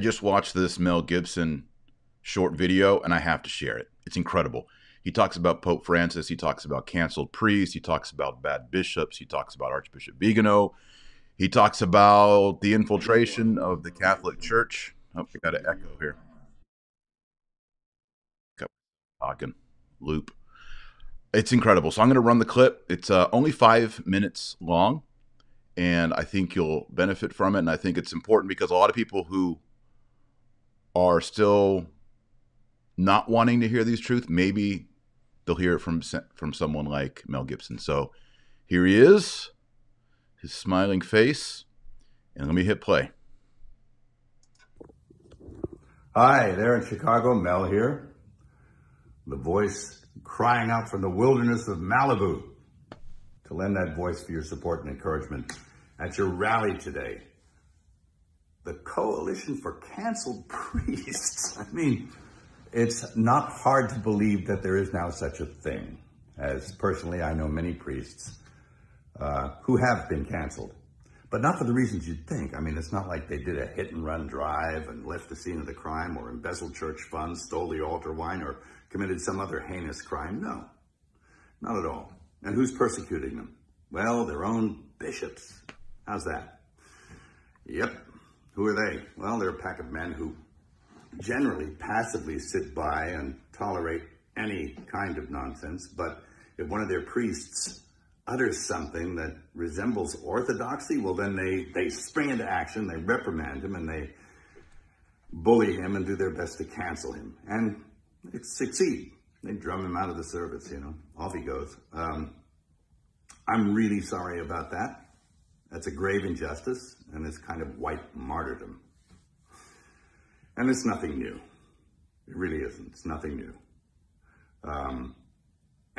I just watched this Mel Gibson short video, and I have to share it. It's incredible. He talks about Pope Francis. He talks about canceled priests. He talks about bad bishops. He talks about Archbishop Vigano. He talks about the infiltration of the Catholic Church. Oh, I got an echo here. Talking loop. It's incredible. So I'm going to run the clip. It's only 5 minutes long, and I think you'll benefit from it. And I think it's important because a lot of people who are still not wanting to hear these truths, maybe they'll hear it from someone like Mel Gibson. So here he is, his smiling face, and let me hit play. Hi there in Chicago, Mel here. The voice crying out from the wilderness of Malibu. To lend that voice for your support and encouragement at your rally today. The Coalition for Canceled Priests. I mean, it's not hard to believe that there is now such a thing, as personally I know many priests who have been canceled, but not for the reasons you'd think. I mean, it's not like they did a hit and run drive and left the scene of the crime or embezzled church funds, stole the altar wine, or committed some other heinous crime. No, not at all. And who's persecuting them? Well, their own bishops. How's that? Yep. Who are they? Well, they're a pack of men who generally passively sit by and tolerate any kind of nonsense. But if one of their priests utters something that resembles orthodoxy, well, then they spring into action, they reprimand him, and they bully him and do their best to cancel him. And they succeed. They drum him out of the service, you know. Off he goes. I'm really sorry about that. That's a grave injustice, and it's kind of white martyrdom. And it's nothing new. It really isn't. It's nothing new. And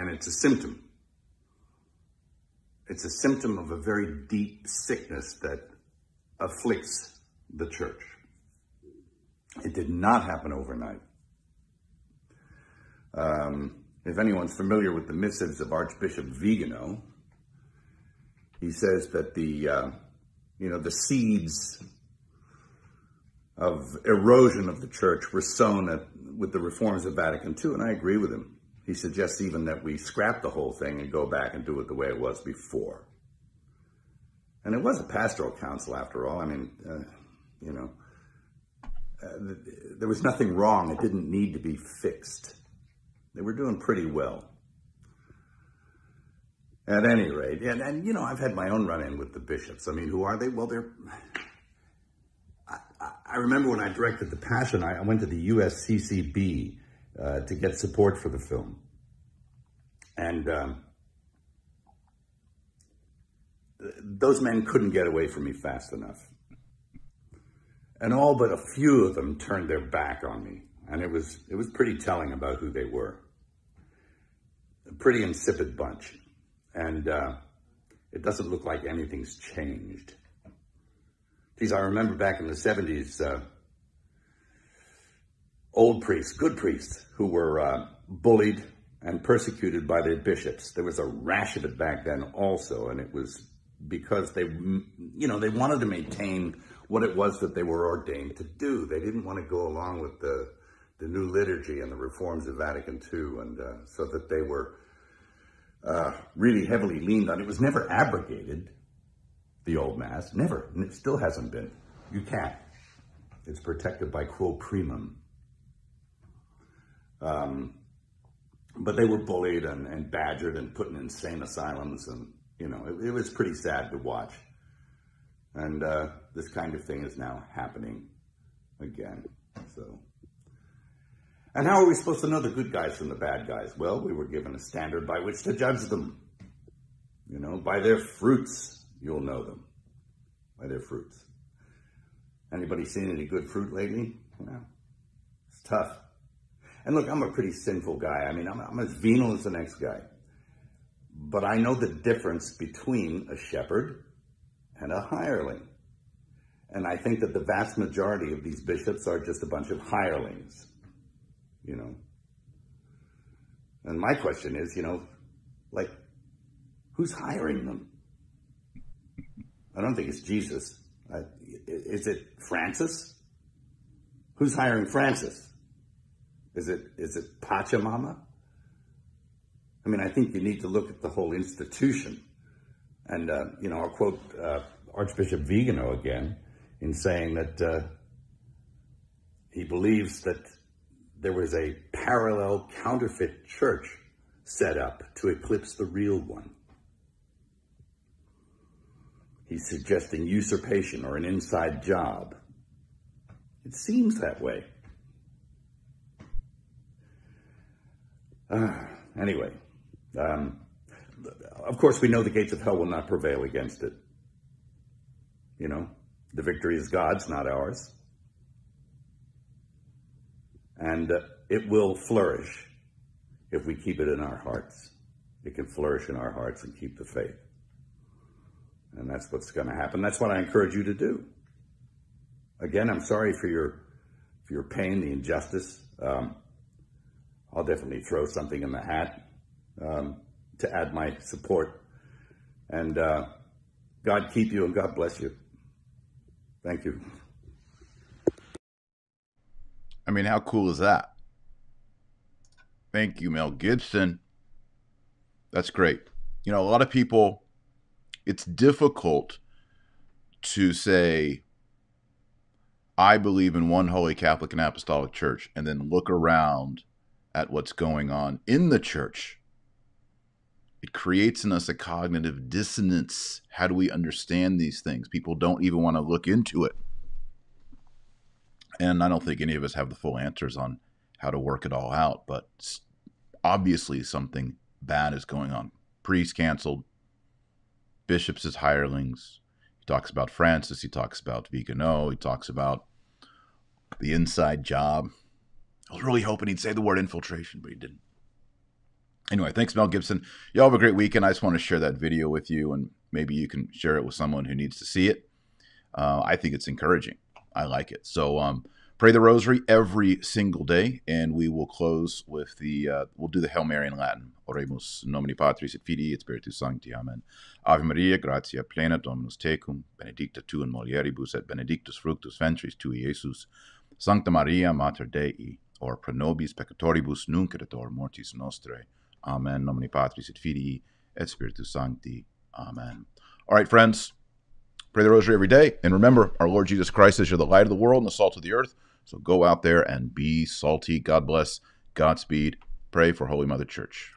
it's a symptom. It's a symptom of a very deep sickness that afflicts the church. It did not happen overnight. If anyone's familiar with the missives of Archbishop Vigano, he says that the seeds of erosion of the church were sown with the reforms of Vatican II, and I agree with him. He suggests even that we scrap the whole thing and go back and do it the way it was before. And it was a pastoral council, after all. I mean, there was nothing wrong. It didn't need to be fixed. They were doing pretty well. At any rate, and you know, I've had my own run-in with the bishops. I mean, who are they? Well, they're... I remember when I directed The Passion, I went to the USCCB to get support for the film. And those men couldn't get away from me fast enough. And all but a few of them turned their back on me. And it was pretty telling about who they were. A pretty insipid bunch. And it doesn't look like anything's changed. Geez, I remember back in the 70s, old priests, good priests, who were bullied and persecuted by their bishops. There was a rash of it back then also. And it was because they wanted to maintain what it was that they were ordained to do. They didn't want to go along with the new liturgy and the reforms of Vatican II, and so that they were really heavily leaned on. It was never abrogated, the old Mass, never, and it still hasn't been. You can't. It's protected by Quo Primum. But they were bullied and badgered and put in insane asylums, and, you know, it was pretty sad to watch. And this kind of thing is now happening again, so... And how are we supposed to know the good guys from the bad guys? Well, we were given a standard by which to judge them. You know, by their fruits, you'll know them. By their fruits. Anybody seen any good fruit lately? No. It's tough. And look, I'm a pretty sinful guy. I mean, I'm as venal as the next guy. But I know the difference between a shepherd and a hireling. And I think that the vast majority of these bishops are just a bunch of hirelings. You know, and my question is, you know, like, who's hiring them? I don't think it's Jesus. Is it Francis? Who's hiring Francis? Is it Pachamama? I mean, I think you need to look at the whole institution. And, you know, I'll quote Archbishop Vigano again in saying that he believes that there was a parallel counterfeit church set up to eclipse the real one. He's suggesting usurpation or an inside job. It seems that way. Anyway, of course, we know the gates of hell will not prevail against it. You know, the victory is God's, not ours. And it will flourish if we keep it in our hearts. It can flourish in our hearts and keep the faith. And that's what's going to happen. That's what I encourage you to do. Again, I'm sorry for your pain, the injustice. I'll definitely throw something in the hat to add my support. And God keep you and God bless you. Thank you. I mean, how cool is that? Thank you, Mel Gibson. That's great. You know, a lot of people, it's difficult to say, I believe in one holy Catholic and Apostolic Church, and then look around at what's going on in the church. It creates in us a cognitive dissonance. How do we understand these things? People don't even want to look into it. And I don't think any of us have the full answers on how to work it all out, but obviously something bad is going on. Priests canceled, bishops as hirelings. He talks about Francis. He talks about Vigano. He talks about the inside job. I was really hoping he'd say the word infiltration, but he didn't. Anyway, thanks, Mel Gibson. Y'all have a great weekend. I just want to share that video with you, and maybe you can share it with someone who needs to see it. I think it's encouraging. I like it. So pray the rosary every single day, and we will close with the, we'll do the Hail Mary in Latin. Oremus nomini Patris et Filii et Spiritus Sancti. Amen. Ave Maria, gratia plena, Dominus tecum, benedicta tu in mulieribus et benedictus fructus ventris tui, Jesus. Sancta Maria, Mater Dei, or pro nobis peccatoribus nunc et or mortis nostrae. Amen. Nomini Patris et Filii et Spiritus Sancti. Amen. All right, friends. Pray the rosary every day. And remember, our Lord Jesus Christ says you're the light of the world and the salt of the earth. So go out there and be salty. God bless. Godspeed. Pray for Holy Mother Church.